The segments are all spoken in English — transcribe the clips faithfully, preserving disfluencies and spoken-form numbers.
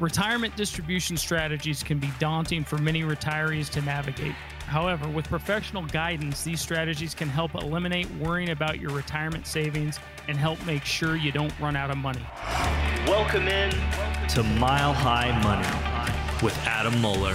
Retirement distribution strategies can be daunting for many retirees to navigate. However, with professional guidance, these strategies can help eliminate worrying about your retirement savings and help make sure you don't run out of money. Welcome in to Mile High Money with Adam Muller.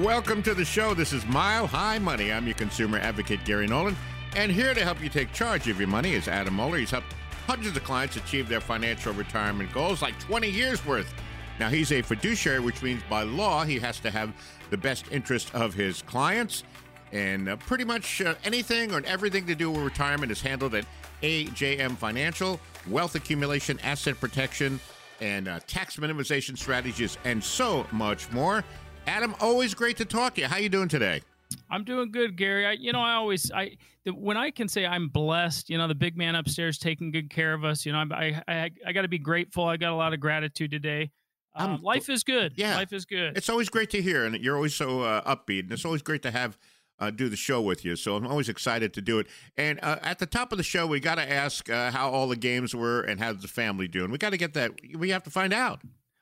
Adam. Welcome to the show. This is Mile High Money. I'm your consumer advocate, Gary Nolan. And here to help you take charge of your money is Adam Muller. He's helped hundreds of clients achieve their financial retirement goals, like twenty years worth. Now, he's a fiduciary, which means by law he has to have the best interest of his clients. And uh, pretty much uh, anything or everything to do with retirement is handled at A J M Financial. Wealth accumulation, asset protection, and uh, tax minimization strategies, and so much more. Adam, always great to talk to you. How are you doing today? I'm doing good, Gary. I, you know, I always, I when I can say I'm blessed, you know, the big man upstairs taking good care of us, you know, I I, I got to be grateful. I got a lot of gratitude today. Um, life is good. Yeah. Life is good. It's always great to hear, and you're always so uh, upbeat, and it's always great to have uh, do the show with you, so I'm always excited to do it. And uh, at the top of the show, we got to ask uh, how all the games were and how's the family doing. We got to get that. We have to find out.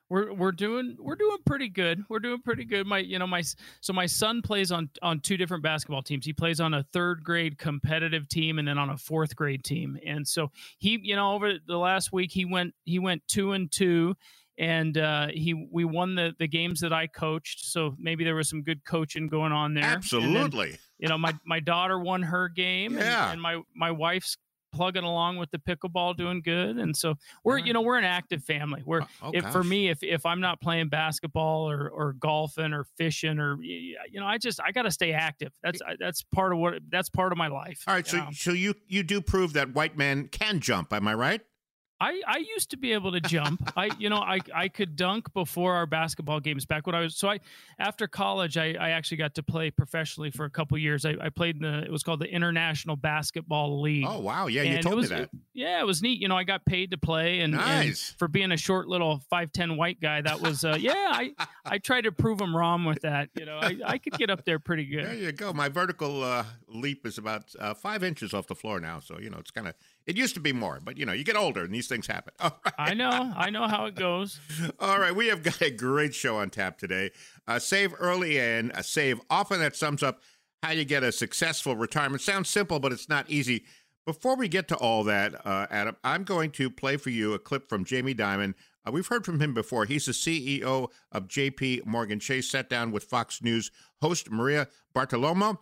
We're we're doing we're doing pretty good. We're doing pretty good. My you know my so my son plays on on two different basketball teams. He plays on a third grade competitive team and then on a fourth grade team. And so he you know over the last week he went he went two and two, and uh, he we won the the games that I coached. So maybe there was some good coaching going on there. Absolutely. Then, you know my my daughter won her game. Yeah. And, and my my wife's plugging along with the pickleball, doing good. And so we're, you know, we're an active family. We're oh, if, for me, if, if I'm not playing basketball or, or golfing or fishing or, you know, I just, I got to stay active. That's, that's part of what, that's part of my life. All right. So, know? so you, you do prove that white men can jump. Am I right? I, I used to be able to jump. I, you know, I, I could dunk before our basketball games back when I was, so I, after college, I, I actually got to play professionally for a couple of years. I, I played in the, it was called the International Basketball League. Oh, wow. Yeah. And you told was, me that. It, yeah. It was neat. You know, I got paid to play and, nice. and for being a short little five ten white guy, that was, uh, yeah, I, I tried to prove him wrong with that. You know, I, I could get up there pretty good. There you go. My vertical uh, leap is about uh, five inches off the floor now. So, you know, it's kind of, it used to be more, but, you know, you get older and these things happen. All right. I know. I know how it goes. All right. We have got a great show on tap today. Uh, save early and uh, save often. That sums up how you get a successful retirement. Sounds simple, but it's not easy. Before we get to all that, uh, Adam, I'm going to play for you a clip from Jamie Dimon. Uh, we've heard from him before. He's the C E O of J P. Morgan Chase, sat down with Fox News host Maria Bartolomo,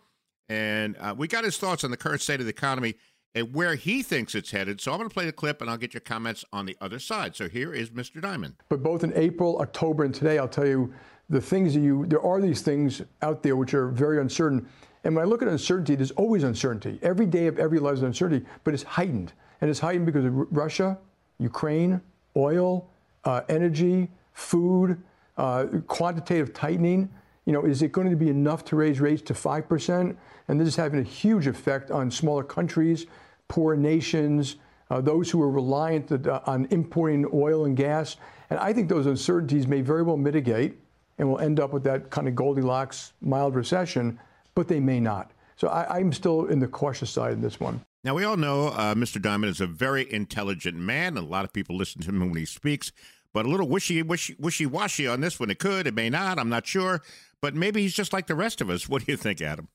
and uh, we got his thoughts on the current state of the economy and where he thinks it's headed. So I'm going to play the clip, and I'll get your comments on the other side. So here is Mister Dimon. But both in April, October, and today, I'll tell you the things that you, there are these things out there which are very uncertain. And when I look at uncertainty, there's always uncertainty. Every day of every life is uncertainty, but it's heightened. And it's heightened because of R- Russia, Ukraine, oil, uh, energy, food, uh, quantitative tightening. You know, is it going to be enough to raise rates to five percent? And this is having a huge effect on smaller countries, poor nations, uh, those who are reliant on importing oil and gas. And I think those uncertainties may very well mitigate, and we'll end up with that kind of Goldilocks mild recession, but they may not. So I, I'm still in the cautious side in this one. Now, we all know uh, Mister Dimon is a very intelligent man, and a lot of people listen to him when he speaks, but a little wishy, wishy, wishy-washy on this one. It could, it may not, I'm not sure, but maybe he's just like the rest of us. What do you think, Adam?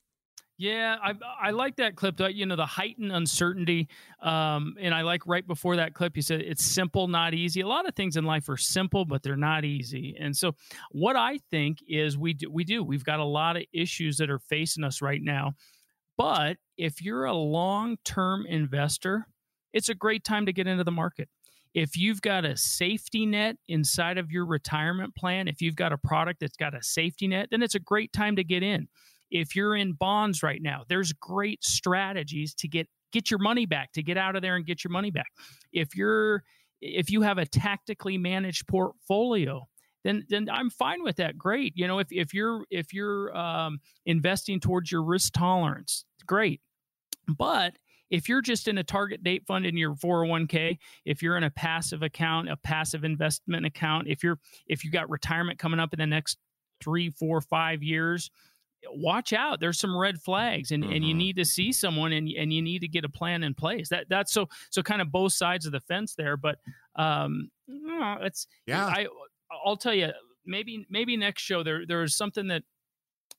Yeah, I I like that clip. You know, the heightened uncertainty, um, and I like right before that clip, you said it's simple, not easy. A lot of things in life are simple, but they're not easy. And so, what I think is we do, we do we've got a lot of issues that are facing us right now. But if you're a long-term investor, it's a great time to get into the market. If you've got a safety net inside of your retirement plan, if you've got a product that's got a safety net, then it's a great time to get in. If you're in bonds right now, there's great strategies to get get your money back, to get out of there and get your money back. If you're if you have a tactically managed portfolio, then then I'm fine with that. Great. You know, if if you're if you're um, investing towards your risk tolerance, great. But if you're just in a target date fund in your four oh one k, if you're in a passive account, a passive investment account, if you're if you got retirement coming up in the next three, four, five years. Watch out. There's some red flags, and, mm-hmm. and you need to see someone, and, and you need to get a plan in place. That that's so so kind of both sides of the fence there. But um, no, it's yeah. I I'll tell you, maybe maybe next show there there is something that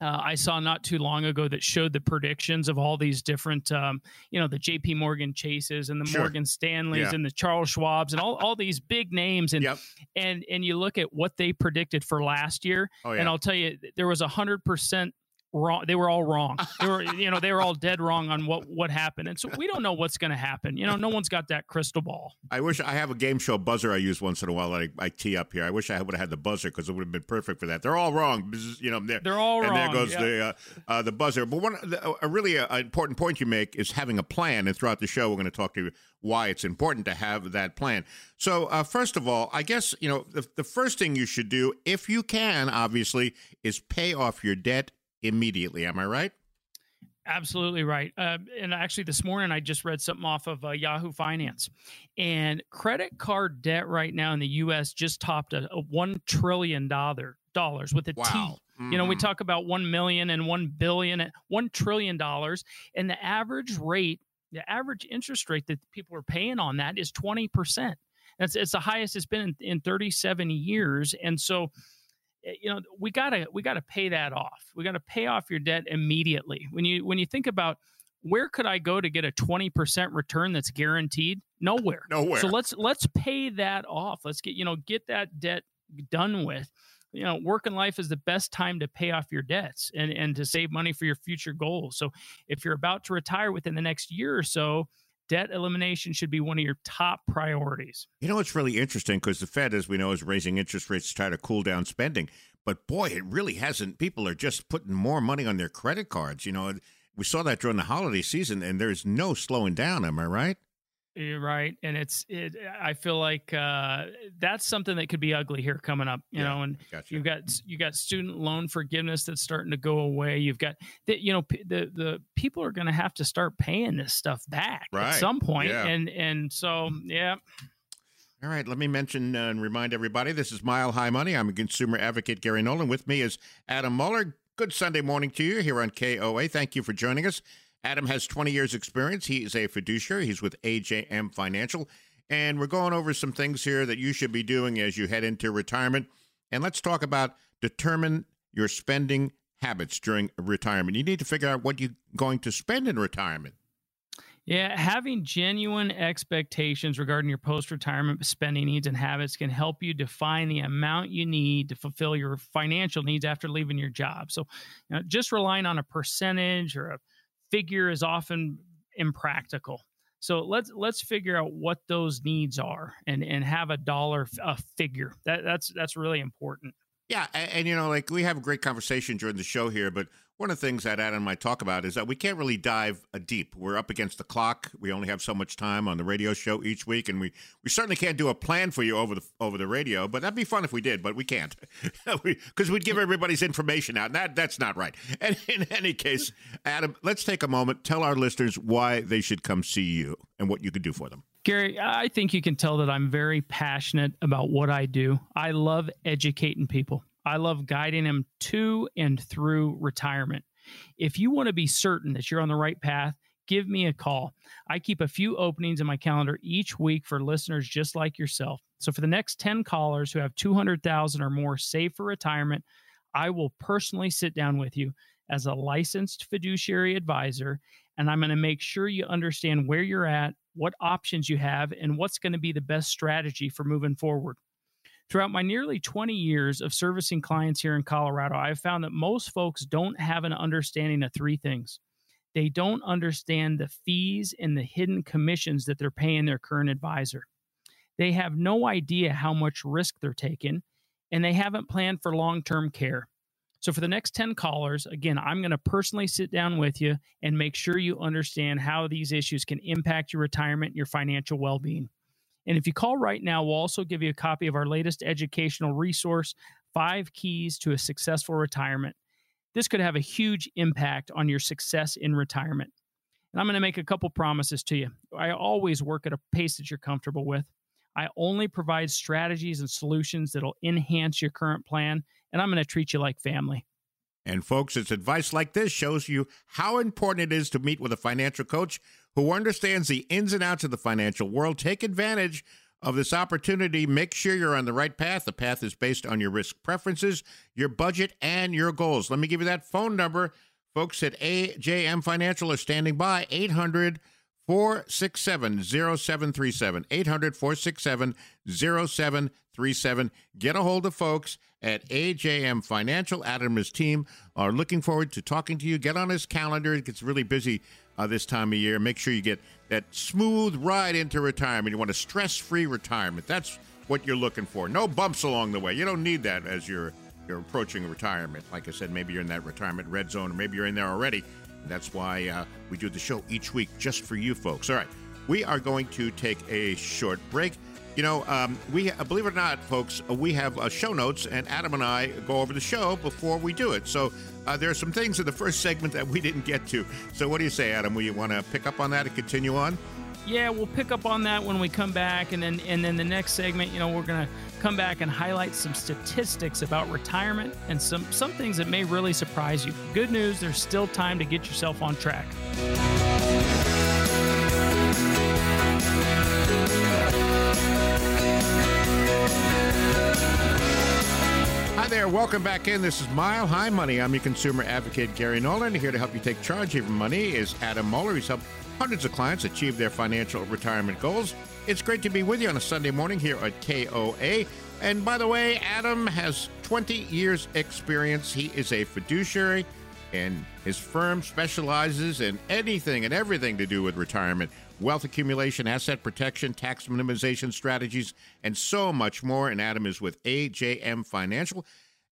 uh, I saw not too long ago that showed the predictions of all these different, um, you know, the J P. Morgan Chases and the sure. Morgan Stanleys yeah. and the Charles Schwabs and all, all these big names. And, yep. and, and you look at what they predicted for last year. Oh, yeah. And I'll tell you, there was a hundred percent wrong. They were all wrong. They were, you know, they were all dead wrong on what, what happened. And so we don't know what's going to happen. You know, no one's got that crystal ball. I wish I have a game show buzzer I use once in a while that I, I tee up here. I wish I would have had the buzzer because it would have been perfect for that. They're all wrong. You know, they're, they're all and wrong. And there goes yeah. the uh, uh, the buzzer. But one the, a really uh, important point you make is having a plan. And throughout the show, we're going to talk to you why it's important to have that plan. So uh, first of all, I guess, you know, the, the first thing you should do, if you can, obviously, is pay off your debt immediately. Am I right? Absolutely right. Uh, and actually this morning, I just read something off of uh, Yahoo Finance, and credit card debt right now in the U S just topped a, a one trillion dollars with a wow. T. Mm. You know, we talk about one million and one billion, one trillion dollars, and the average rate, the average interest rate that people are paying on that is twenty percent. That's it's the highest it's been in, in thirty-seven years. And so, you know, we gotta we gotta pay that off. We gotta pay off your debt immediately. When you when you think about where could I go to get a twenty percent return that's guaranteed? Nowhere. Nowhere. So let's let's pay that off. Let's get you know get that debt done with. You know, work in life is the best time to pay off your debts and and to save money for your future goals. So if you're about to retire within the next year or so, debt elimination should be one of your top priorities. You know, it's really interesting because the Fed, as we know, is raising interest rates to try to cool down spending. But boy, it really hasn't. People are just putting more money on their credit cards. You know, we saw that during the holiday season, and there's no slowing down. Am I right? You're right. And it's, it, I feel like uh, that's something that could be ugly here coming up, you yeah, know, and gotcha. you've got, you got student loan forgiveness that's starting to go away. You've got that, you know, p- the, the people are going to have to start paying this stuff back right. at some point. Yeah. And, and so, yeah. All right. Let me mention and remind everybody, this is Mile High Money. I'm a consumer advocate, Gary Nolan. With me is Adam Muller. Good Sunday morning to you here on K O A. Thank you for joining us. Adam has twenty years experience. He is a fiduciary. He's with A J M Financial. And we're going over some things here that you should be doing as you head into retirement. And let's talk about determine your spending habits during retirement. You need to figure out what you're going to spend in retirement. Yeah, having genuine expectations regarding your post-retirement spending needs and habits can help you define the amount you need to fulfill your financial needs after leaving your job. So, you know, just relying on a percentage or a figure is often impractical. So let's let's figure out what those needs are and, and have a dollar a figure. That, that's that's really important. Yeah, and, and you know, like we have a great conversation during the show here, but one of the things that Adam and I talk about is that we can't really dive deep. We're up against the clock. We only have so much time on the radio show each week, and we, we certainly can't do a plan for you over the over the radio, but that'd be fun if we did, but we can't because we'd give everybody's information out, and that, that's not right. And in any case, Adam, let's take a moment, tell our listeners why they should come see you and what you could do for them. Gary, I think you can tell that I'm very passionate about what I do. I love educating people. I love guiding them to and through retirement. If you want to be certain that you're on the right path, give me a call. I keep a few openings in my calendar each week for listeners just like yourself. So for the next ten callers who have two hundred thousand dollars or more saved for retirement, I will personally sit down with you as a licensed fiduciary advisor, and I'm going to make sure you understand where you're at, what options you have, and what's going to be the best strategy for moving forward. Throughout my nearly twenty years of servicing clients here in Colorado, I've found that most folks don't have an understanding of three things. They don't understand the fees and the hidden commissions that they're paying their current advisor. They have no idea how much risk they're taking, and they haven't planned for long-term care. So for the next ten callers, again, I'm going to personally sit down with you and make sure you understand how these issues can impact your retirement and your financial well-being. And if you call right now, we'll also give you a copy of our latest educational resource, Five Keys to a Successful Retirement. This could have a huge impact on your success in retirement. And I'm going to make a couple promises to you. I always work at a pace that you're comfortable with. I only provide strategies and solutions that'll enhance your current plan, and I'm going to treat you like family. And folks, it's advice like this shows you how important it is to meet with a financial coach who understands the ins and outs of the financial world. Take advantage of this opportunity, make sure you're on the right path. The path is based on your risk preferences, your budget, and your goals. Let me give you that phone number. Folks at A J M Financial are standing by, eight hundred, four six seven, zero seven three seven, eight hundred, four six seven, zero seven three seven. Get a hold of folks at A J M Financial. Adam and his team are looking forward to talking to you. Get on his calendar. It gets really busy uh, this time of year. Make sure you get that smooth ride into retirement. You want a stress-free retirement. That's what you're looking for. No bumps along the way. You don't need that as you're, you're approaching retirement. Like I said, maybe you're in that retirement red zone, or maybe you're in there already. That's why uh, we do the show each week just for you folks. All right, we are going to take a short break. You know, um, we believe it or not, folks, we have uh, show notes, and Adam and I go over the show before we do it. So uh, there are some things in the first segment that we didn't get to. So what do you say, Adam? Will you want to pick up on that and continue on? Yeah, we'll pick up on that when we come back, and then and then the next segment, you know, we're going to come back and highlight some statistics about retirement and some, some things that may really surprise you. Good news, there's still time to get yourself on track. Hi there, welcome back in. This is Mile High Money. I'm your consumer advocate, Gary Nolan. Here to help you take charge of your money is Adam Muller. He's helped hundreds of clients achieve their financial retirement goals. It's great to be with you on a Sunday morning here at K O A. And by the way, Adam has twenty years experience. He is a fiduciary, and his firm specializes in anything and everything to do with retirement, wealth accumulation, asset protection, tax minimization strategies, and so much more. And Adam is with A J M Financial.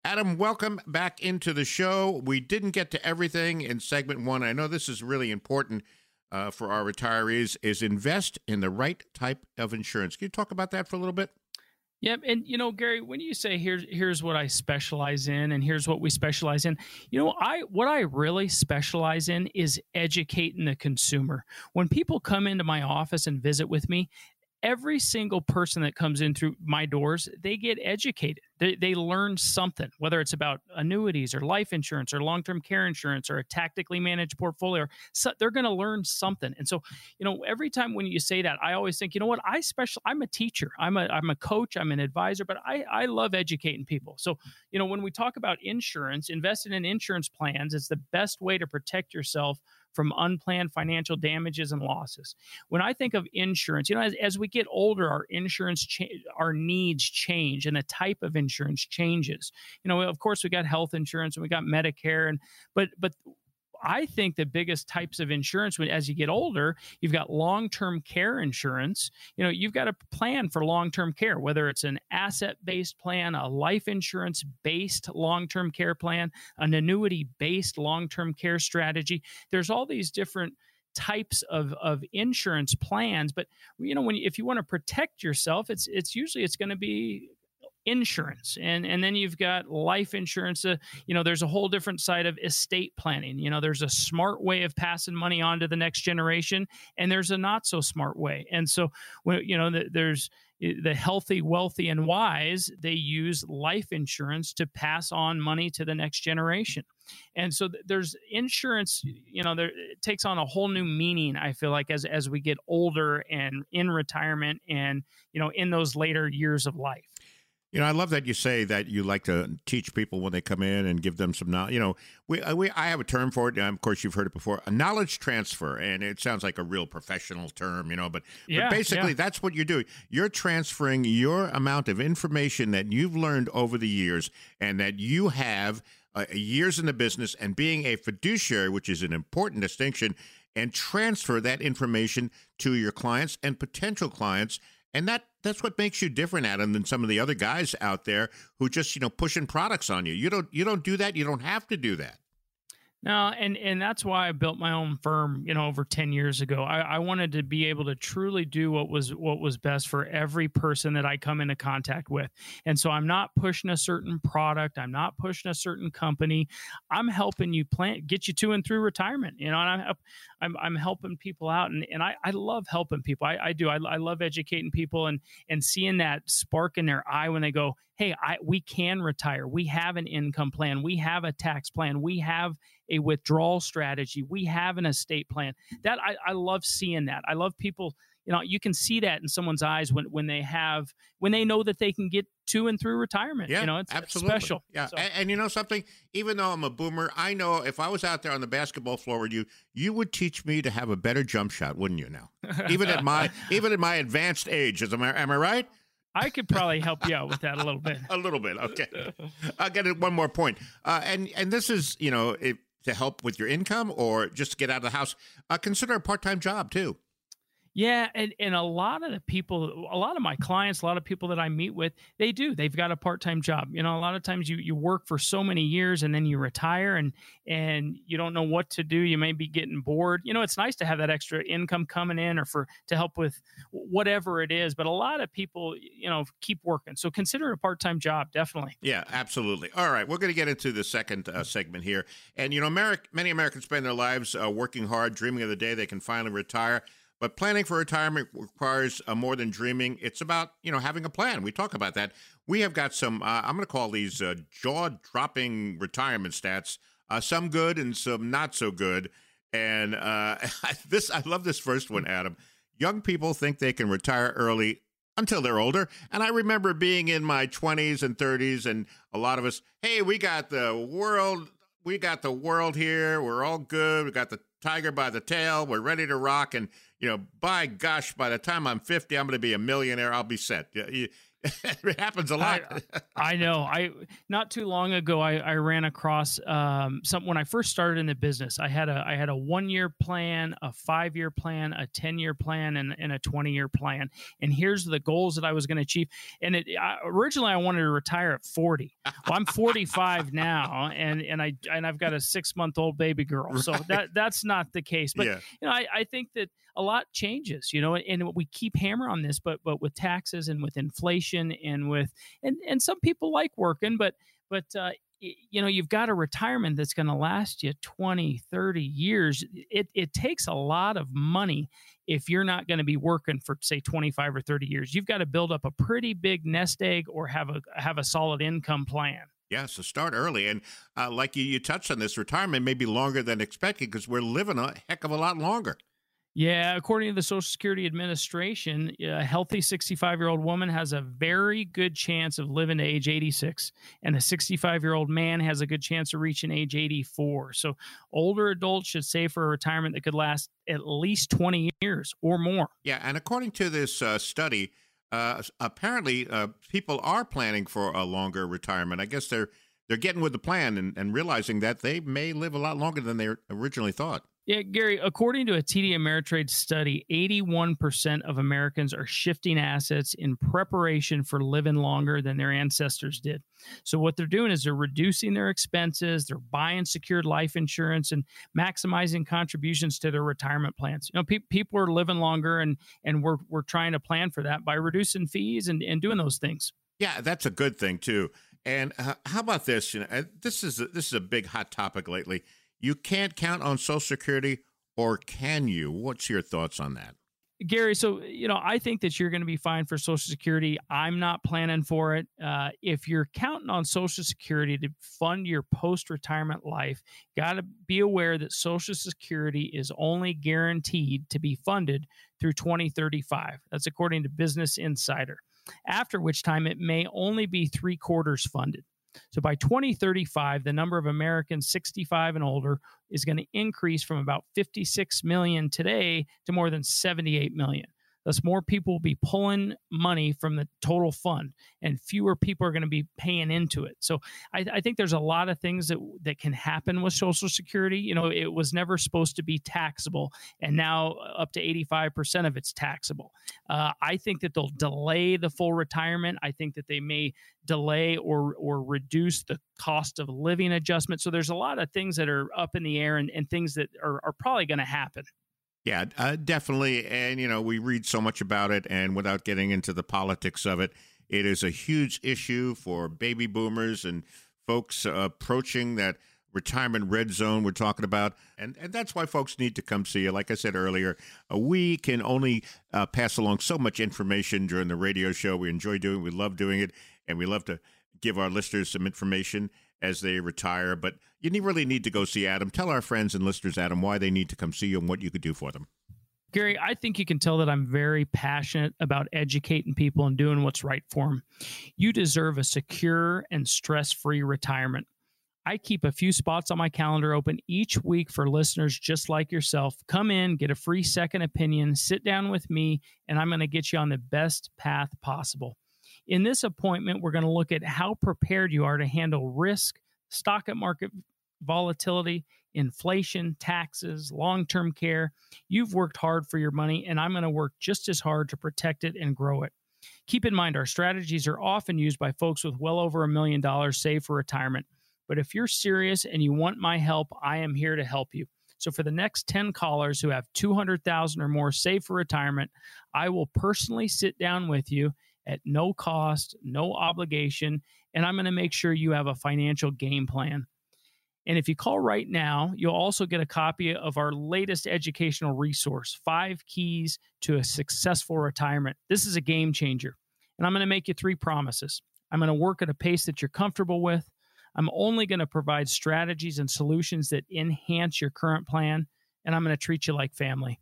Adam, welcome back into the show. We didn't get to everything in segment one. I know this is really important Uh, for our retirees, is invest in the right type of insurance. Can you talk about that for a little bit? Yeah, and you know, Gary, when you say here's here's what I specialize in and here's what we specialize in, you know, I what I really specialize in is educating the consumer. When people come into my office and visit with me, every single person that comes in through my doors, they get educated. They, they learn something, whether it's about annuities or life insurance or long-term care insurance or a tactically managed portfolio. So they're going to learn something. And so, you know, every time when you say that, I always think, you know what, I special, I'm a teacher, I'm a, I'm a coach, I'm an advisor, but I, I love educating people. So, you know, when we talk about insurance, investing in insurance plans, it's the best way to protect yourself from unplanned financial damages and losses. When I think of insurance, you know, as, as we get older, our insurance, cha- our needs change, and the type of insurance changes. You know, of course, we got health insurance and we got Medicare, and but but I think the biggest types of insurance, when as you get older, you've got long-term care insurance. You know, you've got a plan for long-term care, whether it's an asset-based plan, a life insurance-based long-term care plan, an annuity-based long-term care strategy. There's all these different types of, of insurance plans, but you know, when if you want to protect yourself, it's it's usually it's going to be insurance. And and then you've got life insurance. Uh, you know, there's a whole different side of estate planning. You know, there's a smart way of passing money on to the next generation, and there's a not so smart way. And so, when, you know, the, there's the healthy, wealthy, and wise, they use life insurance to pass on money to the next generation. And so th- there's insurance, you know, there, it takes on a whole new meaning, I feel like, as, as we get older and in retirement and, you know, in those later years of life. You know, I love that you say that you like to teach people when they come in and give them some knowledge. You know, we, we I have a term for it. And of course, you've heard it before, a knowledge transfer. And it sounds like a real professional term, you know, but, yeah, but basically yeah. that's what you're doing. You're transferring your amount of information that you've learned over the years and that you have uh, years in the business and being a fiduciary, which is an important distinction, and transfer that information to your clients and potential clients. And that that's what makes you different, Adam, than some of the other guys out there who just, you know, pushing products on you. You don't you don't do that. You don't have to do that. No, and, and that's why I built my own firm, you know, over ten years ago. I, I wanted to be able to truly do what was what was best for every person that I come into contact with. And so I'm not pushing a certain product. I'm not pushing a certain company. I'm helping you plan, get you to and through retirement. You know, and I'm I'm, I'm helping people out. And, and I, I love helping people. I, I do. I, I love educating people and and seeing that spark in their eye when they go, hey, I, we can retire. We have an income plan. We have a tax plan. We have a withdrawal strategy. We have an estate plan. That I, I love seeing that. I love people, you know, you can see that in someone's eyes when, when they have, when they know that they can get to and through retirement. Yeah, you know, it's, absolutely. It's special. Yeah. So. And, and you know something, even though I'm a boomer, I know if I was out there on the basketball floor with you, you would teach me to have a better jump shot, wouldn't you now? Even at my, even at my advanced age, am I, am I right? I could probably help you out with that a little bit. A little bit. Okay. I'll get one more point. Uh, and, and this is, you know, it, to help with your income or just to get out of the house, uh, consider a part-time job too. Yeah. And, and a lot of the people, a lot of my clients, a lot of people that I meet with, they do, they've got a part-time job. You know, a lot of times you, you work for so many years and then you retire and, and you don't know what to do. You may be getting bored. You know, it's nice to have that extra income coming in or for, to help with whatever it is. But a lot of people, you know, keep working. So consider a part-time job. Definitely. Yeah, absolutely. All right. We're going to get into the second uh, segment here. And, you know, America, many Americans spend their lives uh, working hard, dreaming of the day they can finally retire. But planning for retirement requires uh, more than dreaming. It's about, you know, having a plan. We talk about that. We have got some, uh, I'm going to call these uh, jaw-dropping retirement stats, uh, some good and some not so good. And uh, this, I love this first one, Adam. Young people think they can retire early until they're older. And I remember being in my twenties and thirties and a lot of us, hey, we got the world, we got the world here. We're all good. We got the tiger by the tail. We're ready to rock. And, you know, by gosh, by the time I'm fifty, I'm going to be a millionaire. I'll be set. It happens a lot. I, I know. I not too long ago, I, I ran across um, something when I first started in the business. I had a I had a one year plan, a five year plan, a ten year plan, and, and a twenty year plan. And here's the goals that I was going to achieve. And it, I, originally, I wanted to retire at forty. Well, I'm forty-five now, and and I and I've got a six month old baby girl. So right. that that's not the case. But yeah. you know, I, I think that a lot changes. You know, and we keep hammer on this, but but with taxes and with inflation. And with and and some people like working, but but uh, you know, you've got a retirement that's going to last you twenty, thirty years. It it takes a lot of money if you're not going to be working for say twenty-five or thirty years. You've got to build up a pretty big nest egg or have a have a solid income plan. Yeah, so start early. And uh, like you, you touched on this, retirement may be longer than expected because we're living a heck of a lot longer. Yeah, according to the Social Security Administration, a healthy sixty-five-year-old woman has a very good chance of living to age eighty-six, and a sixty-five-year-old man has a good chance of reaching age eighty-four. So older adults should save for a retirement that could last at least twenty years or more. Yeah, and according to this uh, study, uh, apparently uh, people are planning for a longer retirement. I guess they're they're getting with the plan and, and realizing that they may live a lot longer than they originally thought. Yeah, Gary, according to a T D Ameritrade study, eighty-one percent of Americans are shifting assets in preparation for living longer than their ancestors did. So what they're doing is they're reducing their expenses, they're buying secured life insurance, and maximizing contributions to their retirement plans. You know, pe- people are living longer, and and we're we're trying to plan for that by reducing fees and, and doing those things. Yeah, that's a good thing, too. And uh, how about this? You know, this is a, this is a big hot topic lately. You can't count on Social Security, or can you? What's your thoughts on that? Gary, so, you know, I think that you're going to be fine for Social Security. I'm not planning for it. Uh, if you're counting on Social Security to fund your post-retirement life, got to be aware that Social Security is only guaranteed to be funded through twenty thirty-five. That's according to Business Insider, after which time it may only be three quarters funded. So by twenty thirty-five, the number of Americans sixty-five and older is going to increase from about fifty-six million today to more than seventy-eight million. Thus, more people will be pulling money from the total fund, and fewer people are going to be paying into it. So I, I think there's a lot of things that that can happen with Social Security. You know, it was never supposed to be taxable, and now up to eighty-five percent of it's taxable. Uh, I think that they'll delay the full retirement. I think that they may delay or or reduce the cost of living adjustment. So there's a lot of things that are up in the air and, and things that are, are probably going to happen. Yeah, uh, definitely. And, you know, we read so much about it, and without getting into the politics of it, it is a huge issue for baby boomers and folks uh, approaching that retirement red zone we're talking about. And, and that's why folks need to come see you. Like I said earlier, uh, we can only uh, pass along so much information during the radio show. We enjoy doing it. We love doing it. And we love to give our listeners some information as they retire. But you really need to go see Adam. Tell our friends and listeners, Adam, why they need to come see you and what you could do for them. Gary, I think you can tell that I'm very passionate about educating people and doing what's right for them. You deserve a secure and stress-free retirement. I keep a few spots on my calendar open each week for listeners just like yourself. Come in, get a free second opinion, sit down with me, and I'm going to get you on the best path possible. In this appointment, we're going to look at how prepared you are to handle risk, stock market volatility, inflation, taxes, long-term care. You've worked hard for your money, and I'm going to work just as hard to protect it and grow it. Keep in mind, our strategies are often used by folks with well over a million dollars saved for retirement. But if you're serious and you want my help, I am here to help you. So for the next ten callers who have two hundred thousand dollars or more saved for retirement, I will personally sit down with you at no cost, no obligation, and I'm going to make sure you have a financial game plan. And if you call right now, you'll also get a copy of our latest educational resource, Five Keys to a Successful Retirement. This is a game changer. And I'm going to make you three promises. I'm going to work at a pace that you're comfortable with. I'm only going to provide strategies and solutions that enhance your current plan, and I'm going to treat you like family.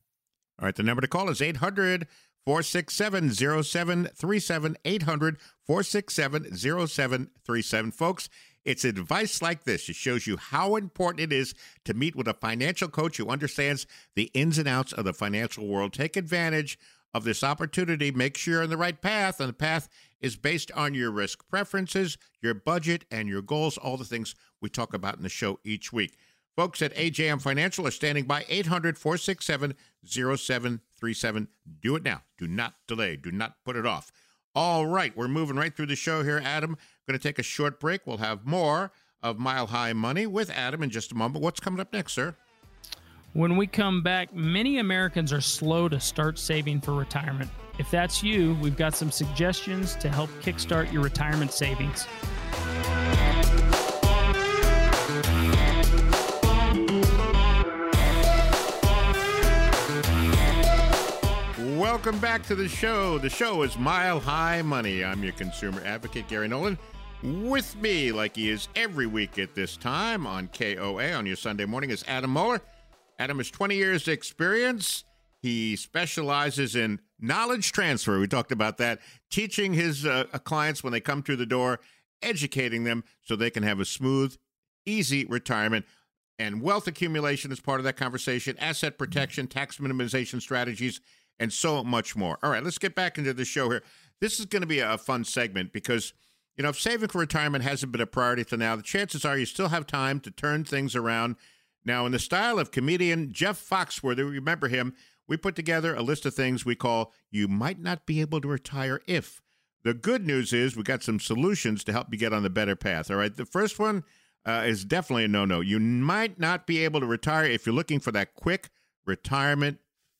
All right, the number to call is eight hundred, four six seven, zero seven three seven, eight hundred, four six seven, zero seven three seven. Folks, it's advice like this that shows you how important it is to meet with a financial coach who understands the ins and outs of the financial world. Take advantage of this opportunity. Make sure you're on the right path, and the path is based on your risk preferences, your budget, and your goals, all the things we talk about in the show each week. Folks at A J M Financial are standing by, eight hundred, four six seven, zero seven three seven. Do it now. Do not delay. Do not put it off. All right, we're moving right through the show here, Adam. Going to take a short break. We'll have more of Mile High Money with Adam in just a moment. What's coming up next, sir? When we come back, many Americans are slow to start saving for retirement. If that's you, we've got some suggestions to help kickstart your retirement savings. Welcome back to the show. The show is Mile High Money. I'm your consumer advocate, Gary Nolan. With me, like he is every week at this time on K O A on your Sunday morning, is Adam Muller. Adam has twenty years experience. He specializes in knowledge transfer. We talked about that, teaching his uh, clients when they come through the door, educating them so they can have a smooth, easy retirement. And wealth accumulation is part of that conversation, asset protection, tax minimization strategies, and so much more. All right, let's get back into the show here. This is going to be a fun segment because, you know, if saving for retirement hasn't been a priority till now, the chances are you still have time to turn things around. Now, in the style of comedian Jeff Foxworthy, remember him, we put together a list of things we call You Might Not Be Able to Retire If. The good news is we got some solutions to help you get on the better path. All right. The first one uh, is definitely a no-no. You might not be able to retire if you're looking for that quick retirement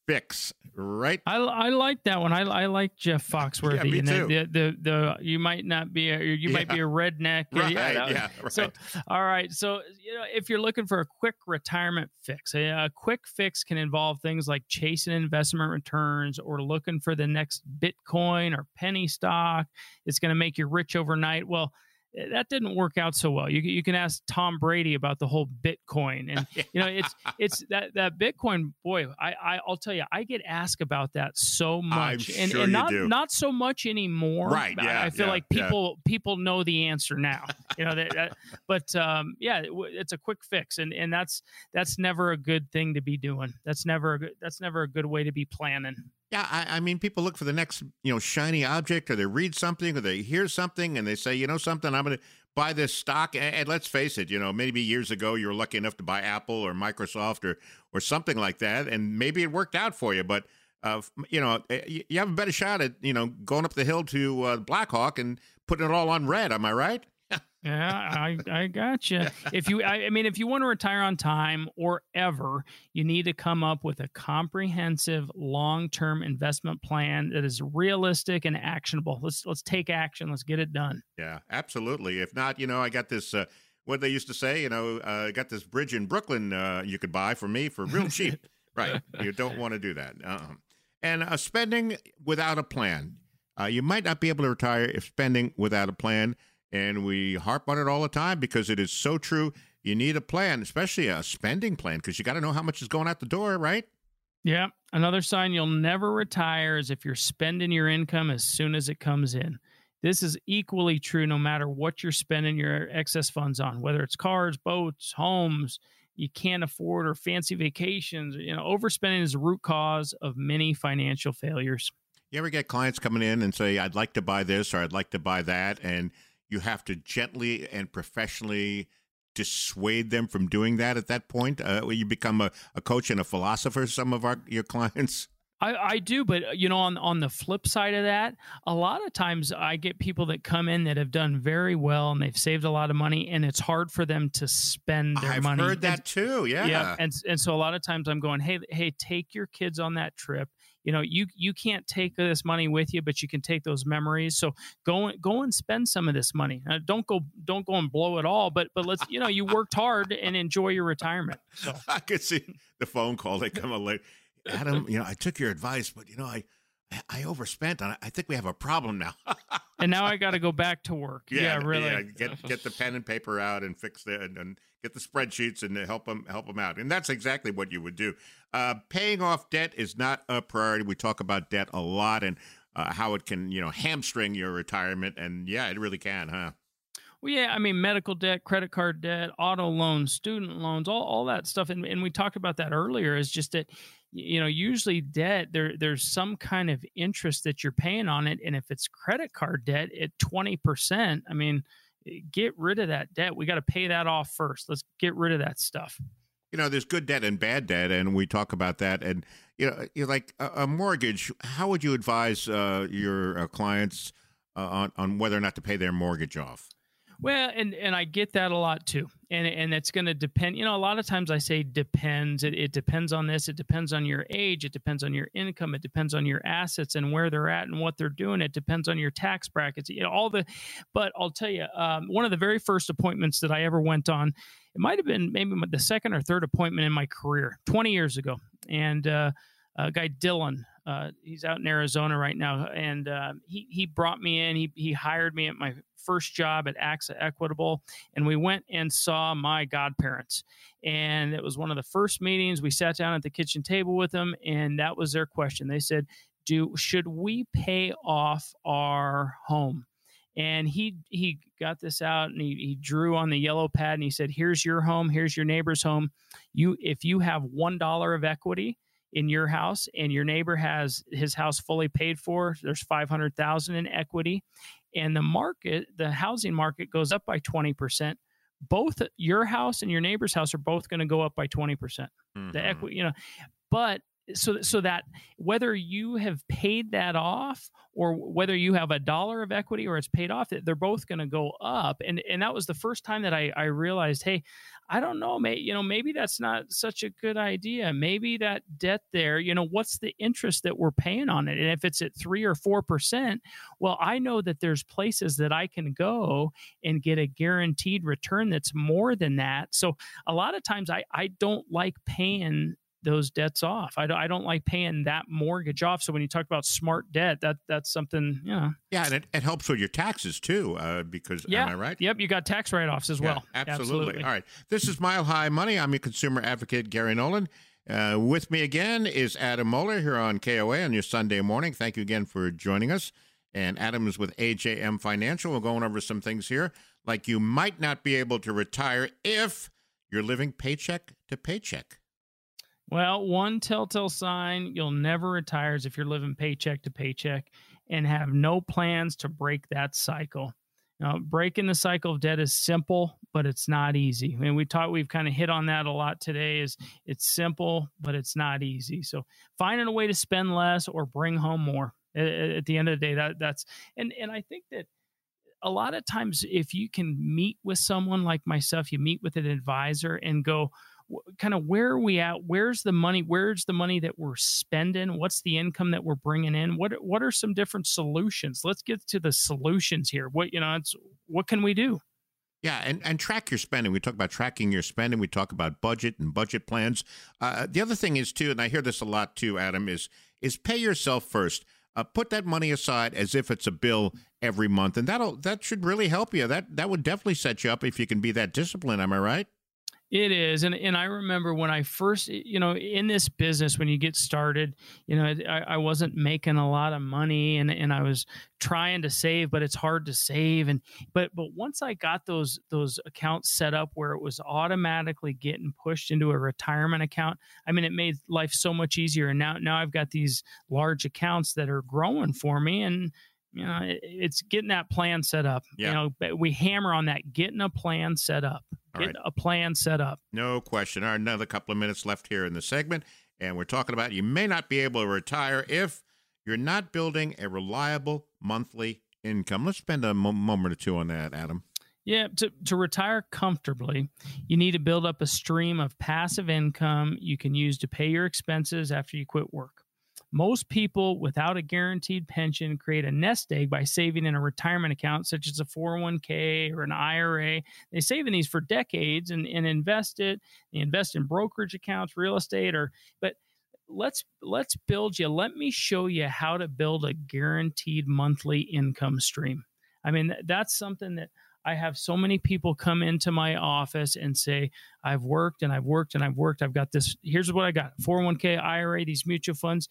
fix, right? I, I like that one. I, I like Jeff Foxworthy. Yeah, me and too. The, the, the, the, you might not be, a, you might yeah. be a redneck. Right, yeah, that, yeah, right. So, all right. So, you know, if you're looking for a quick retirement fix, a, a quick fix can involve things like chasing investment returns or looking for the next Bitcoin or penny stock. It's going to make you rich overnight. Well, that didn't work out so well. You you can ask Tom Brady about the whole Bitcoin, and you know it's it's that that Bitcoin boy. I, I I'll tell you, I get asked about that so much, I'm and, sure and not you do. Not so much anymore. Right? Yeah, I, I feel yeah, like people yeah. people know the answer now. You know, that, that, but um, yeah, it, it's a quick fix, and and that's that's never a good thing to be doing. That's never a good, that's never a good way to be planning. Yeah, I, I mean, people look for the next, you know, shiny object, or they read something, or they hear something, and they say, you know something, I'm going to buy this stock. And, and let's face it, you know, maybe years ago you were lucky enough to buy Apple or Microsoft or or something like that, and maybe it worked out for you. But, uh, you know, you, you have a better shot at, you know, going up the hill to uh, Blackhawk and putting it all on red. Am I right? Yeah, I, I gotcha. If you, I, I mean, if you want to retire on time or ever, you need to come up with a comprehensive long-term investment plan that is realistic and actionable. Let's let's take action. Let's get it done. Yeah, absolutely. If not, you know, I got this. Uh, what they used to say, you know, uh, I got this bridge in Brooklyn. Uh, you could buy for me for real cheap, right? You don't want to do that. Uh-uh. And uh, spending without a plan, uh, you might not be able to retire if spending without a plan. And we harp on it all the time because it is so true. You need a plan, especially a spending plan, because you got to know how much is going out the door, right? Yeah. Another sign you'll never retire is if you're spending your income as soon as it comes in. This is equally true no matter what you're spending your excess funds on, whether it's cars, boats, homes you can't afford, or fancy vacations. You know, overspending is the root cause of many financial failures. You ever get clients coming in and say, I'd like to buy this or I'd like to buy that, and you have to gently and professionally dissuade them from doing that at that point? Uh, you become a, a coach and a philosopher, some of our your clients? I, I do, but you know, on, on the flip side of that, a lot of times I get people that come in that have done very well and they've saved a lot of money, and it's hard for them to spend their I've money. I've heard that and, too, yeah. yeah. And and so a lot of times I'm going, hey, hey, take your kids on that trip. You know, you you can't take this money with you, but you can take those memories. So go go and spend some of this money. Uh, don't go don't go and blow it all, but but let's, you know, you worked hard and enjoy your retirement. So I could see the phone call that come late. Adam, you know, I took your advice, but you know, I, I overspent on it. I think we have a problem now. And now I got to go back to work. Yeah, yeah really. Yeah. Get get the pen and paper out and fix it, and, and get the spreadsheets and help them help them out. And that's exactly what you would do. Uh, paying off debt is not a priority. We talk about debt a lot, and uh, how it can, you know, hamstring your retirement. And yeah, it really can, huh? Well, yeah, I mean, medical debt, credit card debt, auto loans, student loans, all, all that stuff. And and we talked about that earlier, is just that, you know, usually debt, there there's some kind of interest that you're paying on it. And if it's credit card debt at twenty percent, I mean, get rid of that debt. We got to pay that off first. Let's get rid of that stuff. You know, there's good debt and bad debt, and we talk about that. And, you know, you're like a, a mortgage, how would you advise uh, your uh, clients uh, on, on whether or not to pay their mortgage off? Well, and, and I get that a lot too. And and it's going to depend. You know, a lot of times I say depends. It, it depends on this. It depends on your age. It depends on your income. It depends on your assets and where they're at and what they're doing. It depends on your tax brackets. You know, all the, but I'll tell you, um, one of the very first appointments that I ever went on, it might have been maybe the second or third appointment in my career, twenty years ago. And uh, a guy, Dylan, uh, he's out in Arizona right now. And uh, he he brought me in. He he hired me at my first job at A X A Equitable, and we went and saw my godparents. And it was one of the first meetings. We sat down at the kitchen table with them, and that was their question. They said, "Do should we pay off our home?" And he he got this out, and he, he drew on the yellow pad, and he said, "Here's your home. Here's your neighbor's home. You if you have one dollar of equity in your house, and your neighbor has his house fully paid for, there's five hundred thousand dollars in equity, and the market, the housing market goes up by twenty percent. Both your house and your neighbor's house are both going to go up by twenty percent. Mm-hmm. The equity, you know, but so, so that whether you have paid that off or whether you have a dollar of equity or it's paid off, they're both going to go up." And, and that was the first time that I, I realized, hey, I don't know, may, you know, maybe that's not such a good idea. Maybe that debt there, you know, what's the interest that we're paying on it? And if it's at three or four percent, well, I know that there's places that I can go and get a guaranteed return that's more than that. So a lot of times I, I don't like paying those debts off. I don't, I don't like paying that mortgage off. So when you talk about smart debt, that that's something, you know. Yeah, and it, it helps with your taxes too, uh, because, yeah. am I right? Yep, you got tax write-offs as yeah, well. Absolutely. absolutely. All right. This is Mile High Money. I'm your consumer advocate, Gary Nolan. Uh, with me again is Adam Muller here on K O A on your Sunday morning. Thank you again for joining us. And Adam is with A J M Financial. We're going over some things here, like you might not be able to retire if you're living paycheck to paycheck. Well, one telltale sign you'll never retire is if you're living paycheck to paycheck and have no plans to break that cycle. Now, breaking the cycle of debt is simple, but it's not easy. I mean, we taught, we've kind of hit on that a lot today, is it's simple, but it's not easy. So finding a way to spend less or bring home more at, at the end of the day, that that's, and, and I think that a lot of times if you can meet with someone like myself, you meet with an advisor and go, kind of where are we at? Where's the money? Where's the money that we're spending? What's the income that we're bringing in? What what are some different solutions? Let's get to the solutions here. What, you know, it's what can we do? Yeah, and, and track your spending. We talk about tracking your spending. We talk about budget and budget plans. Uh, the other thing is too, and I hear this a lot too, Adam, is is pay yourself first. Uh, put that money aside as if it's a bill every month, and that'll that should really help you. That that would definitely set you up if you can be that disciplined. Am I right? It is. And and I remember when I first, you know, in this business, when you get started, you know, I, I wasn't making a lot of money and, and I was trying to save, but it's hard to save. And but but once I got those those accounts set up where it was automatically getting pushed into a retirement account, I mean, it made life so much easier. And now now I've got these large accounts that are growing for me. And you know, it's getting that plan set up. Yeah. You know, we hammer on that, getting a plan set up, getting right. a plan set up. No question. All right, another couple of minutes left here in the segment. And we're talking about you may not be able to retire if you're not building a reliable monthly income. Let's spend a mo- moment or two on that, Adam. Yeah, to, to retire comfortably, you need to build up a stream of passive income you can use to pay your expenses after you quit work. Most people without a guaranteed pension create a nest egg by saving in a retirement account, such as a four oh one k or an I R A. They save in these for decades and, and invest it. They invest in brokerage accounts, real estate, or but let's let's build you. Let me show you how to build a guaranteed monthly income stream. I mean, that's something that I have so many people come into my office and say, I've worked and I've worked and I've worked. I've got this. Here's what I got. four oh one k, I R A, these mutual funds,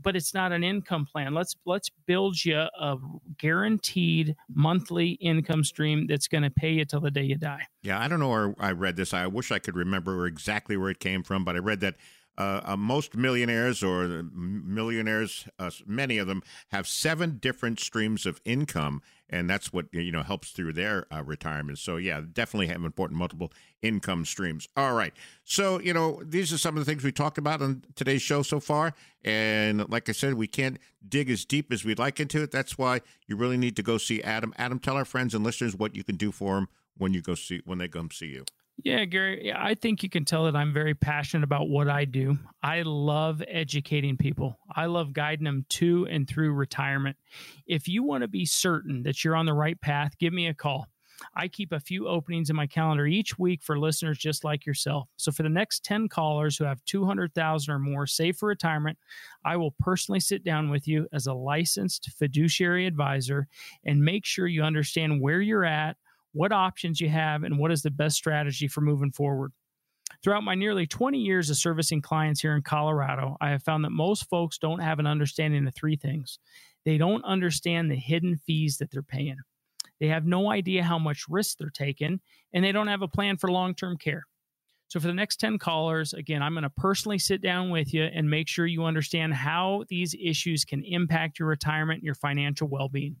but it's not an income plan. Let's let's build you a guaranteed monthly income stream that's going to pay you till the day you die. Yeah, I don't know where I read this. I wish I could remember exactly where it came from, but I read that uh, uh, most millionaires or millionaires, uh, many of them have seven different streams of income. And that's what, you know, helps through their uh, retirement. So, yeah, definitely have important multiple income streams. All right. So, you know, these are some of the things we talked about on today's show so far. And like I said, we can't dig as deep as we'd like into it. That's why you really need to go see Adam. Adam, tell our friends and listeners what you can do for them when you go see when they come see you. Yeah, Gary, I think you can tell that I'm very passionate about what I do. I love educating people. I love guiding them to and through retirement. If you want to be certain that you're on the right path, give me a call. I keep a few openings in my calendar each week for listeners just like yourself. So for the next ten callers who have two hundred thousand dollars or more saved for retirement, I will personally sit down with you as a licensed fiduciary advisor and make sure you understand where you're at, what options you have, and what is the best strategy for moving forward. Throughout my nearly twenty years of servicing clients here in Colorado, I have found that most folks don't have an understanding of three things. They don't understand the hidden fees that they're paying. They have no idea how much risk they're taking, and they don't have a plan for long-term care. So for the next ten callers, again, I'm going to personally sit down with you and make sure you understand how these issues can impact your retirement and your financial well-being.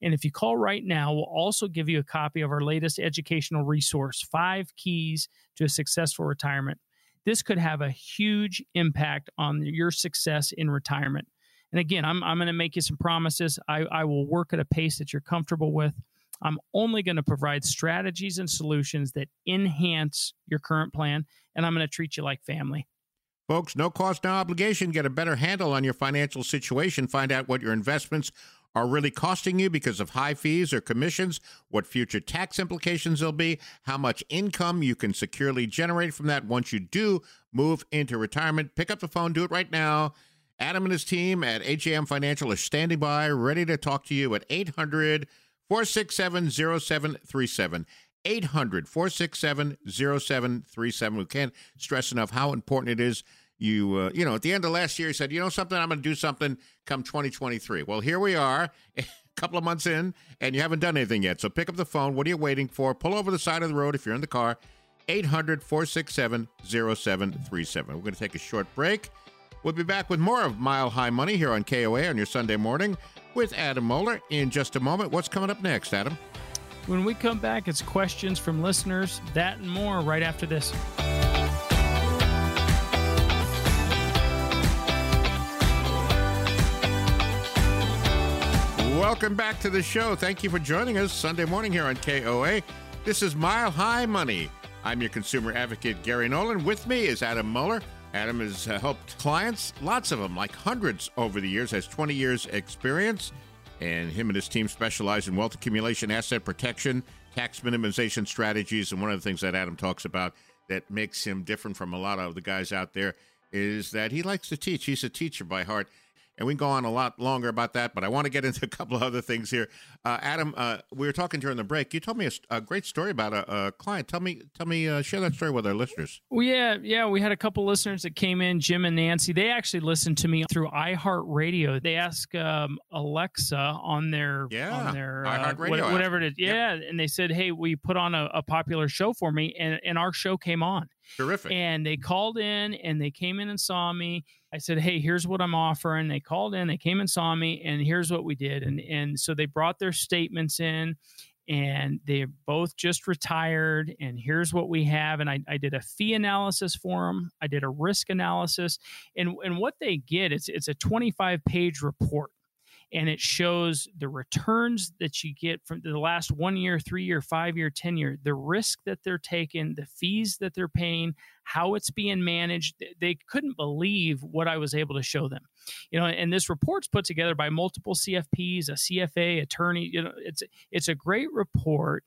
And if you call right now, we'll also give you a copy of our latest educational resource, Five Keys to a Successful Retirement. This could have a huge impact on your success in retirement. And again, I'm I'm going to make you some promises. I, I will work at a pace that you're comfortable with. I'm only going to provide strategies and solutions that enhance your current plan, and I'm going to treat you like family. Folks, no cost, no obligation. Get a better handle on your financial situation. Find out what your investments are really costing you because of high fees or commissions, what future tax implications there'll be, how much income you can securely generate from that once you do move into retirement. Pick up the phone. Do it right now. Adam and his team at A J M Financial are standing by, ready to talk to you at eight hundred, four six seven, zero seven three seven. eight hundred, four six seven, zero seven three seven. We can't stress enough how important it is. You uh, you know, at the end of last year, you said, you know something, I'm going to do something come twenty twenty-three. Well, here we are, a couple of months in, and you haven't done anything yet. So pick up the phone. What are you waiting for? Pull over the side of the road if you're in the car. eight hundred, four six seven, zero seven three seven. We're going to take a short break. We'll be back with more of Mile High Money here on K O A on your Sunday morning with Adam Muller in just a moment. What's coming up next, Adam? When we come back, it's questions from listeners, that and more right after this. Welcome back to the show. Thank you for joining us Sunday morning here on K O A. This is Mile High Money. I'm your consumer advocate, Gary Nolan. With me is Adam Muller. Adam has helped clients, lots of them, like hundreds over the years, has twenty years experience. And him and his team specialize in wealth accumulation, asset protection, tax minimization strategies. And one of the things that Adam talks about that makes him different from a lot of the guys out there is that he likes to teach. He's a teacher by heart. And we can go on a lot longer about that, but I want to get into a couple of other things here. Uh, Adam, uh, we were talking during the break. You told me a, a great story about a, a client. Tell me, tell me, uh, share that story with our listeners. Well, yeah, yeah. We had a couple listeners that came in, Jim and Nancy. They actually listened to me through iHeartRadio. They asked um, Alexa on their, yeah, on their uh, what, whatever it is. Yeah, yep. And they said, hey, will you put on a, a popular show for me? And, and our show came on. Terrific. And they called in and they came in and saw me. I said, hey, here's what I'm offering. They called in, they came and saw me, and here's what we did. And and so they brought their statements in, and they both just retired, and here's what we have. And I, I did a fee analysis for them. I did a risk analysis. And, and what they get, it's, it's a twenty-five page report. And it shows the returns that you get from the last one year, three year, five year, ten year, the risk that they're taking, the fees that they're paying, how it's being managed. They couldn't believe what I was able to show them. You know, and this report's put together by multiple C F Ps, a C F A, attorney. You know, it's it's a great report,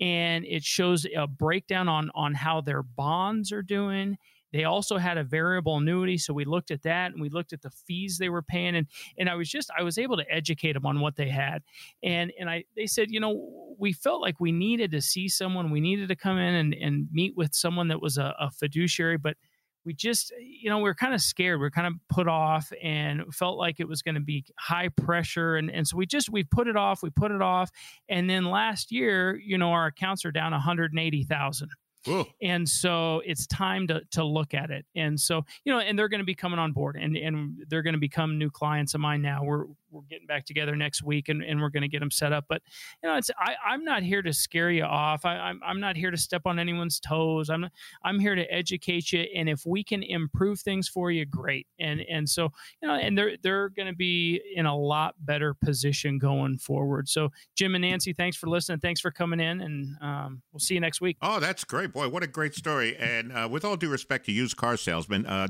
and it shows a breakdown on on how their bonds are doing. They also had a variable annuity, so we looked at that, and we looked at the fees they were paying, and and I was just I was able to educate them on what they had, and and I they said, you know, we felt like we needed to see someone, we needed to come in and, and meet with someone that was a, a fiduciary, but we just, you know, we were kind of scared, we were kind of put off, and felt like it was going to be high pressure, and and so we just we put it off, we put it off, and then last year, you know, our accounts are down one hundred eighty thousand. Whoa. And so it's time to to look at it. And so, you know, and they're going to be coming on board, and, and they're going to become new clients of mine now. We're we're getting back together next week, and, and we're going to get them set up. But, you know, it's I, I'm not here to scare you off. I, I'm I'm not here to step on anyone's toes. I'm I'm here to educate you. And if we can improve things for you, great. And and so, you know, and they're they're going to be in a lot better position going forward. So, Jim and Nancy, thanks for listening. Thanks for coming in, and um, we'll see you next week. Oh, that's great. Boy, what a great story. And uh, with all due respect to used car salesmen, uh,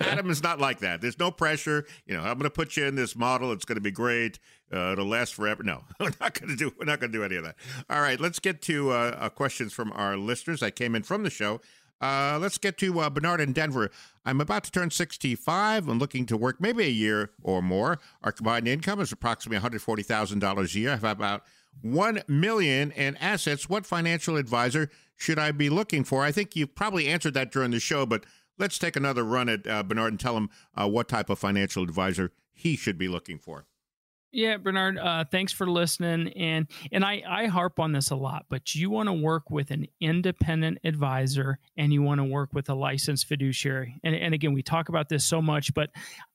Adam is not like that. There's no pressure. You know, I'm going to put you in this model. It's going to be great. Uh, it'll last forever. No, we're not going to do we're not going to do any of that. All right, let's get to uh, uh, questions from our listeners that came in from the show. Uh, let's get to uh, Bernard in Denver. I'm about to turn sixty-five and looking to work maybe a year or more. Our combined income is approximately one hundred forty thousand dollars a year. I have about one million dollars in assets. What financial advisor should I be looking for? I think you've probably answered that during the show, but let's take another run at uh, Bernard and tell him uh, what type of financial advisor he should be looking for. Yeah, Bernard, uh, thanks for listening. And and I, I harp on this a lot, but you want to work with an independent advisor, and you want to work with a licensed fiduciary. And, and again, we talk about this so much, but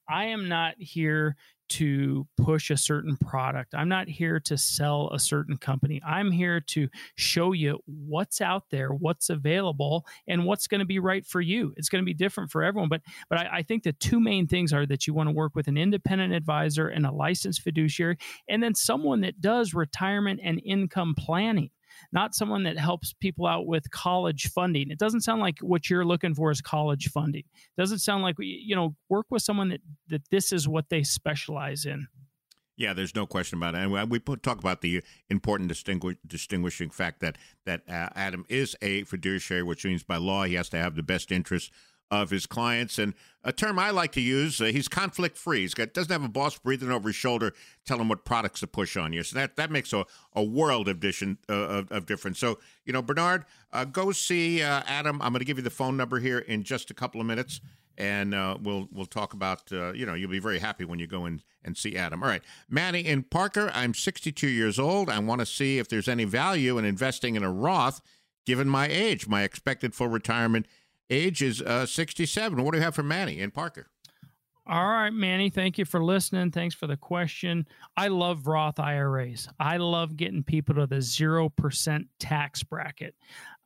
I am not here to push a certain product. I'm not here to sell a certain company. I'm here to show you what's out there, what's available, and what's going to be right for you. It's going to be different for everyone. But but I, I think the two main things are that you want to work with an independent advisor and a licensed fiduciary, and then someone that does retirement and income planning. Not someone that helps people out with college funding. It doesn't sound like what you're looking for is college funding. It doesn't sound like, you know, work with someone that, that this is what they specialize in. Yeah, there's no question about it. And we put, talk about the important distinguish, distinguishing fact that, that uh, Adam is a fiduciary, which means by law he has to have the best interests of his clients. And a term I like to use, uh, he's conflict-free. He's got doesn't have a boss breathing over his shoulder telling him what products to push on you. So that, that makes a, a world of, addition, uh, of, of difference. So, you know, Bernard, uh, go see uh, Adam. I'm going to give you the phone number here in just a couple of minutes, and uh, we'll we'll talk about, uh, you know, you'll be very happy when you go in and see Adam. All right, Manny in Parker, I'm sixty-two years old. I want to see if there's any value in investing in a Roth given my age. My expected full retirement age is uh, sixty-seven. What do you have for Manny and Parker? All right, Manny, thank you for listening. Thanks for the question. I love Roth I R As. I love getting people to the zero percent tax bracket.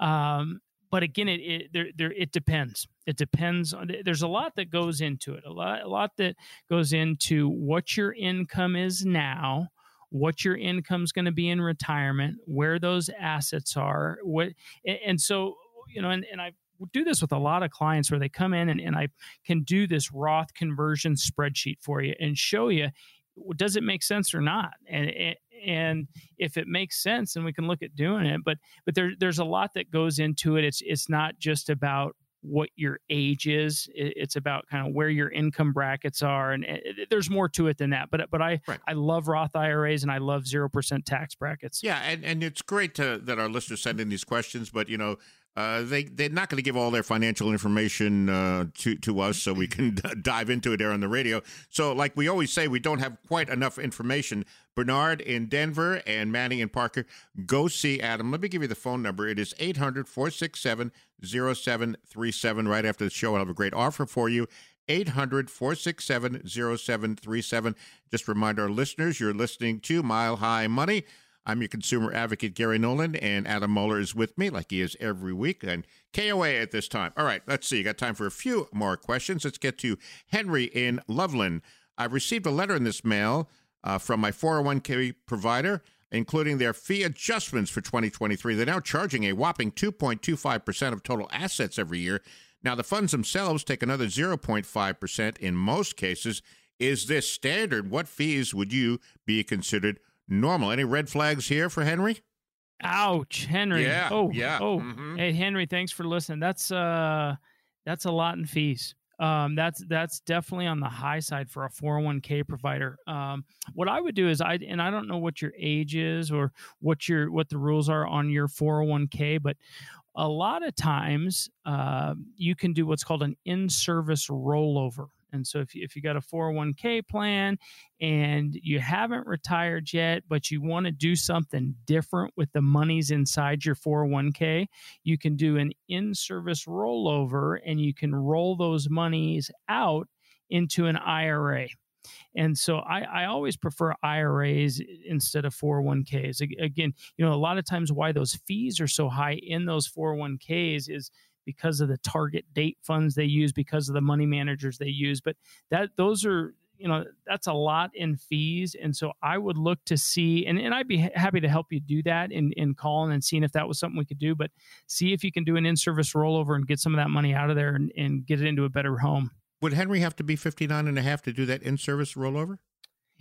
Um, but again, it it, there, there, it depends. It depends on, there's a lot that goes into it, a lot, a lot that goes into what your income is now, what your income's going to be in retirement, where those assets are. What, and, and so, you know, and, and I've, do this with a lot of clients where they come in and, and I can do this Roth conversion spreadsheet for you and show you, does it make sense or not? And and if it makes sense, then we can look at doing it. But but there, there's a lot that goes into it. It's it's not just about what your age is. It's about kind of where your income brackets are. And there's more to it than that. But but I, right. I love Roth I R As and I love zero percent tax brackets. Yeah. And, and it's great to, that our listeners send in these questions. But, you know, uh, they, they're not going to give all their financial information uh, to, to us so we can d- dive into it here on the radio. So like we always say, we don't have quite enough information. Bernard in Denver and Manning in Parker, go see Adam. Let me give you the phone number. It is eight hundred, four six seven, zero seven three seven. Right after the show, I'll have a great offer for you. eight hundred, four six seven, zero seven three seven. Just remind our listeners, you're listening to Mile High Money. I'm your consumer advocate, Gary Nolan, and Adam Muller is with me like he is every week, and K O A at this time. All right, let's see. You got time for a few more questions. Let's get to Henry in Loveland. I've received a letter in this mail Uh, from my four oh one k provider, including their fee adjustments for twenty twenty-three. They're now charging a whopping two point two five percent of total assets every year. Now, the funds themselves take another zero point five percent in most cases. Is this standard? What fees would you be considered normal? Any red flags here for Henry? Ouch, Henry. Yeah, oh, yeah. Oh, mm-hmm. Hey, Henry, thanks for listening. That's uh, that's a lot in fees. Um, that's, that's definitely on the high side for a four oh one k provider. Um, what I would do is I, and I don't know what your age is or what your, what the rules are on your four oh one k, but a lot of times, uh, you can do what's called an in-service rollover. And so if you, if you got a four oh one k plan and you haven't retired yet, but you want to do something different with the monies inside your four oh one k, you can do an in-service rollover and you can roll those monies out into an I R A. And so I, I always prefer I R As instead of four oh one k's. Again, you know, a lot of times why those fees are so high in those four oh one k's is because of the target date funds they use, because of the money managers they use. But that those are, you know, that's a lot in fees. And so I would look to see, and, and I'd be happy to help you do that in, in calling and seeing if that was something we could do, but see if you can do an in-service rollover and get some of that money out of there and, and get it into a better home. Would Henry have to be fifty-nine and a half to do that in-service rollover?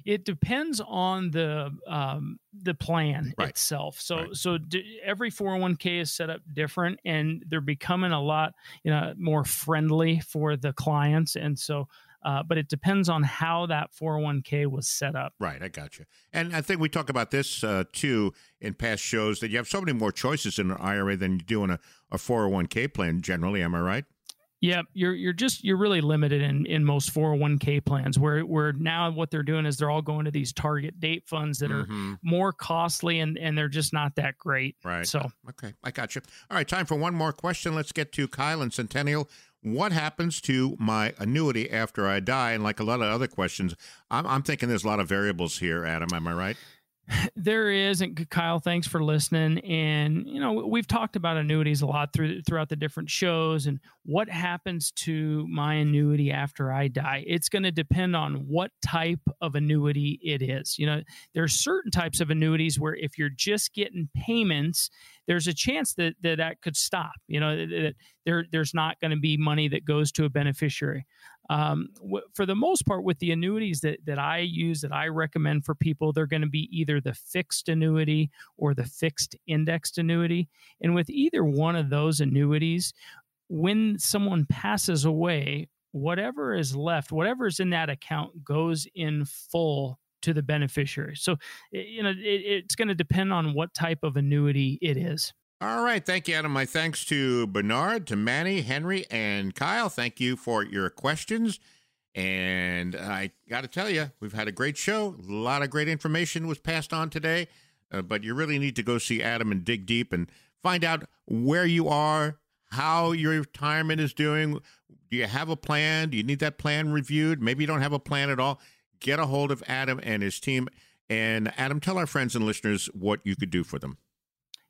It depends on the um, the plan right. itself. So right. so d- every four oh one k is set up different, and they're becoming a lot you know more friendly for the clients. And so, uh, but it depends on how that four oh one k was set up. Right, I got you. And I think we talk about this uh, too in past shows that you have so many more choices in an I R A than you do in a, a four oh one k plan. Generally, am I right? Yeah, you're you're just you're really limited in, in most four oh one k plans where where now what they're doing is they're all going to these target date funds that mm-hmm. are more costly and, and they're just not that great. Right. So okay, I got you. All right, time for one more question. Let's get to Kyle and Centennial. What happens to my annuity after I die? And like a lot of other questions, I'm I'm thinking there's a lot of variables here, Adam. Am I right? There is, and Kyle, thanks for listening. And, you know, we've talked about annuities a lot through, throughout the different shows and what happens to my annuity after I die. It's going to depend on what type of annuity it is. You know, there are certain types of annuities where if you're just getting payments, there's a chance that that, that could stop. You know, that there there's not going to be money that goes to a beneficiary. Um, for the most part, with the annuities that, that I use, that I recommend for people, they're going to be either the fixed annuity or the fixed indexed annuity. And with either one of those annuities, when someone passes away, whatever is left, whatever is in that account goes in full to the beneficiary. So, you know, it, it's going to depend on what type of annuity it is. All right. Thank you, Adam. My thanks to Bernard, to Manny, Henry, and Kyle. Thank you for your questions. And I got to tell you, we've had a great show. A lot of great information was passed on today, uh, but you really need to go see Adam and dig deep and find out where you are, how your retirement is doing. Do you have a plan? Do you need that plan reviewed? Maybe you don't have a plan at all. Get a hold of Adam and his team. And Adam, tell our friends and listeners what you could do for them.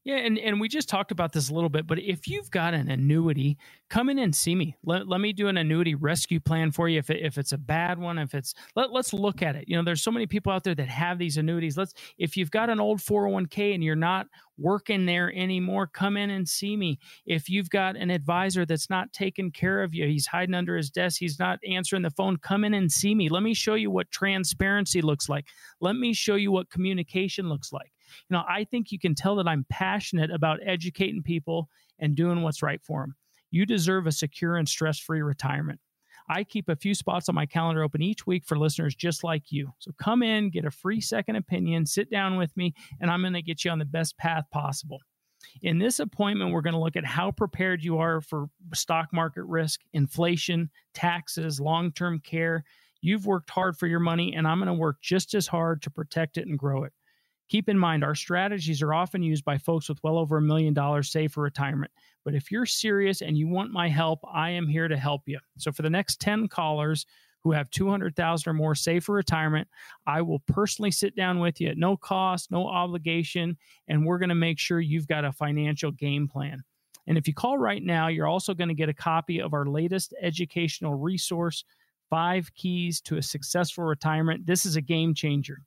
Yeah, and, and we just talked about this a little bit, but if you've got an annuity, come in and see me. Let, let me do an annuity rescue plan for you. If it, if it's a bad one, if it's let, let's look at it. You know, there's so many people out there that have these annuities. Let's if you've got an old four oh one k and you're not working there anymore, come in and see me. If you've got an advisor that's not taking care of you, he's hiding under his desk, he's not answering the phone, come in and see me. Let me show you what transparency looks like. Let me show you what communication looks like. You know, I think you can tell that I'm passionate about educating people and doing what's right for them. You deserve a secure and stress-free retirement. I keep a few spots on my calendar open each week for listeners just like you. So come in, get a free second opinion, sit down with me, and I'm going to get you on the best path possible. In this appointment, we're going to look at how prepared you are for stock market risk, inflation, taxes, long-term care. You've worked hard for your money, and I'm going to work just as hard to protect it and grow it. Keep in mind, our strategies are often used by folks with well over a million dollars saved for retirement. But if you're serious and you want my help, I am here to help you. So for the next ten callers who have two hundred thousand dollars or more saved for retirement, I will personally sit down with you at no cost, no obligation, and we're going to make sure you've got a financial game plan. And if you call right now, you're also going to get a copy of our latest educational resource, Five Keys to a Successful Retirement. This is a game changer.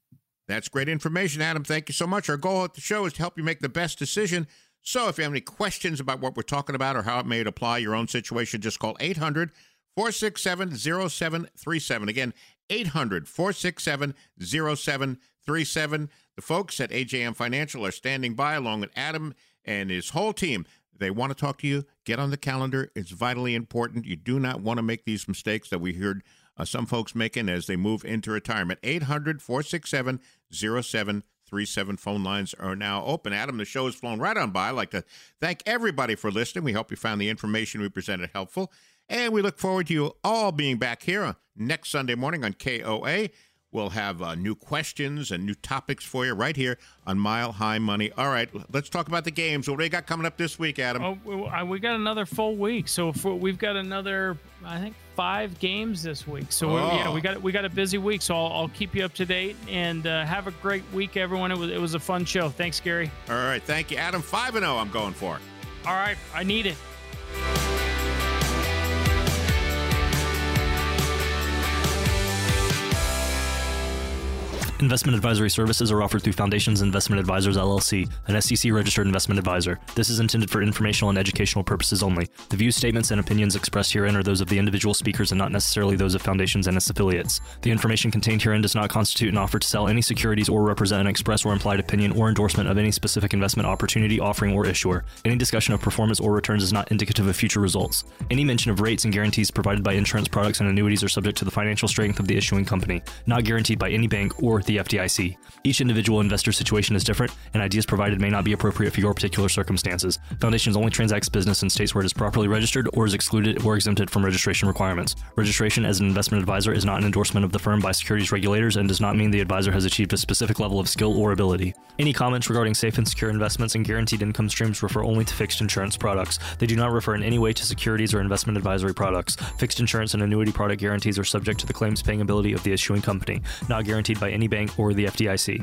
That's great information, Adam. Thank you so much. Our goal at the show is to help you make the best decision. So if you have any questions about what we're talking about or how it may apply to your own situation, just call eight hundred, four six seven, zero seven three seven. Again, eight hundred, four six seven, zero seven three seven. The folks at A J M Financial are standing by along with Adam and his whole team. They want to talk to you. Get on the calendar. It's vitally important. You do not want to make these mistakes that we heard uh, some folks making as they move into retirement. eight hundred, four six seven, zero seven three seven. Phone lines are now open. Adam, the show has flown right on by. I'd like to thank everybody for listening. We hope you found the information we presented helpful. And we look forward to you all being back here on next Sunday morning on K O A. We'll have uh, new questions and new topics for you right here on Mile High Money. All right, let's talk about the games. What do we got coming up this week, Adam? Oh, we got another full week, so for, we've got another, I think, five games this week. So oh. we, yeah, we got we got a busy week. So I'll, I'll keep you up to date and uh, have a great week, everyone. It was it was a fun show. Thanks, Gary. All right, thank you, Adam. Five and zero. I'm going for. All right, I need it. Investment advisory services are offered through Foundations Investment Advisors, L L C, an S E C-registered investment advisor. This is intended for informational and educational purposes only. The views, statements, and opinions expressed herein are those of the individual speakers and not necessarily those of Foundations and its affiliates. The information contained herein does not constitute an offer to sell any securities or represent an express or implied opinion or endorsement of any specific investment opportunity, offering, or issuer. Any discussion of performance or returns is not indicative of future results. Any mention of rates and guarantees provided by insurance products and annuities are subject to the financial strength of the issuing company, not guaranteed by any bank or the F D I C. Each individual investor situation is different, and ideas provided may not be appropriate for your particular circumstances. Foundations only transacts business in states where it is properly registered or is excluded or exempted from registration requirements. Registration as an investment advisor is not an endorsement of the firm by securities regulators and does not mean the advisor has achieved a specific level of skill or ability. Any comments regarding safe and secure investments and guaranteed income streams refer only to fixed insurance products. They do not refer in any way to securities or investment advisory products. Fixed insurance and annuity product guarantees are subject to the claims paying ability of the issuing company, not guaranteed by any bank or the F D I C.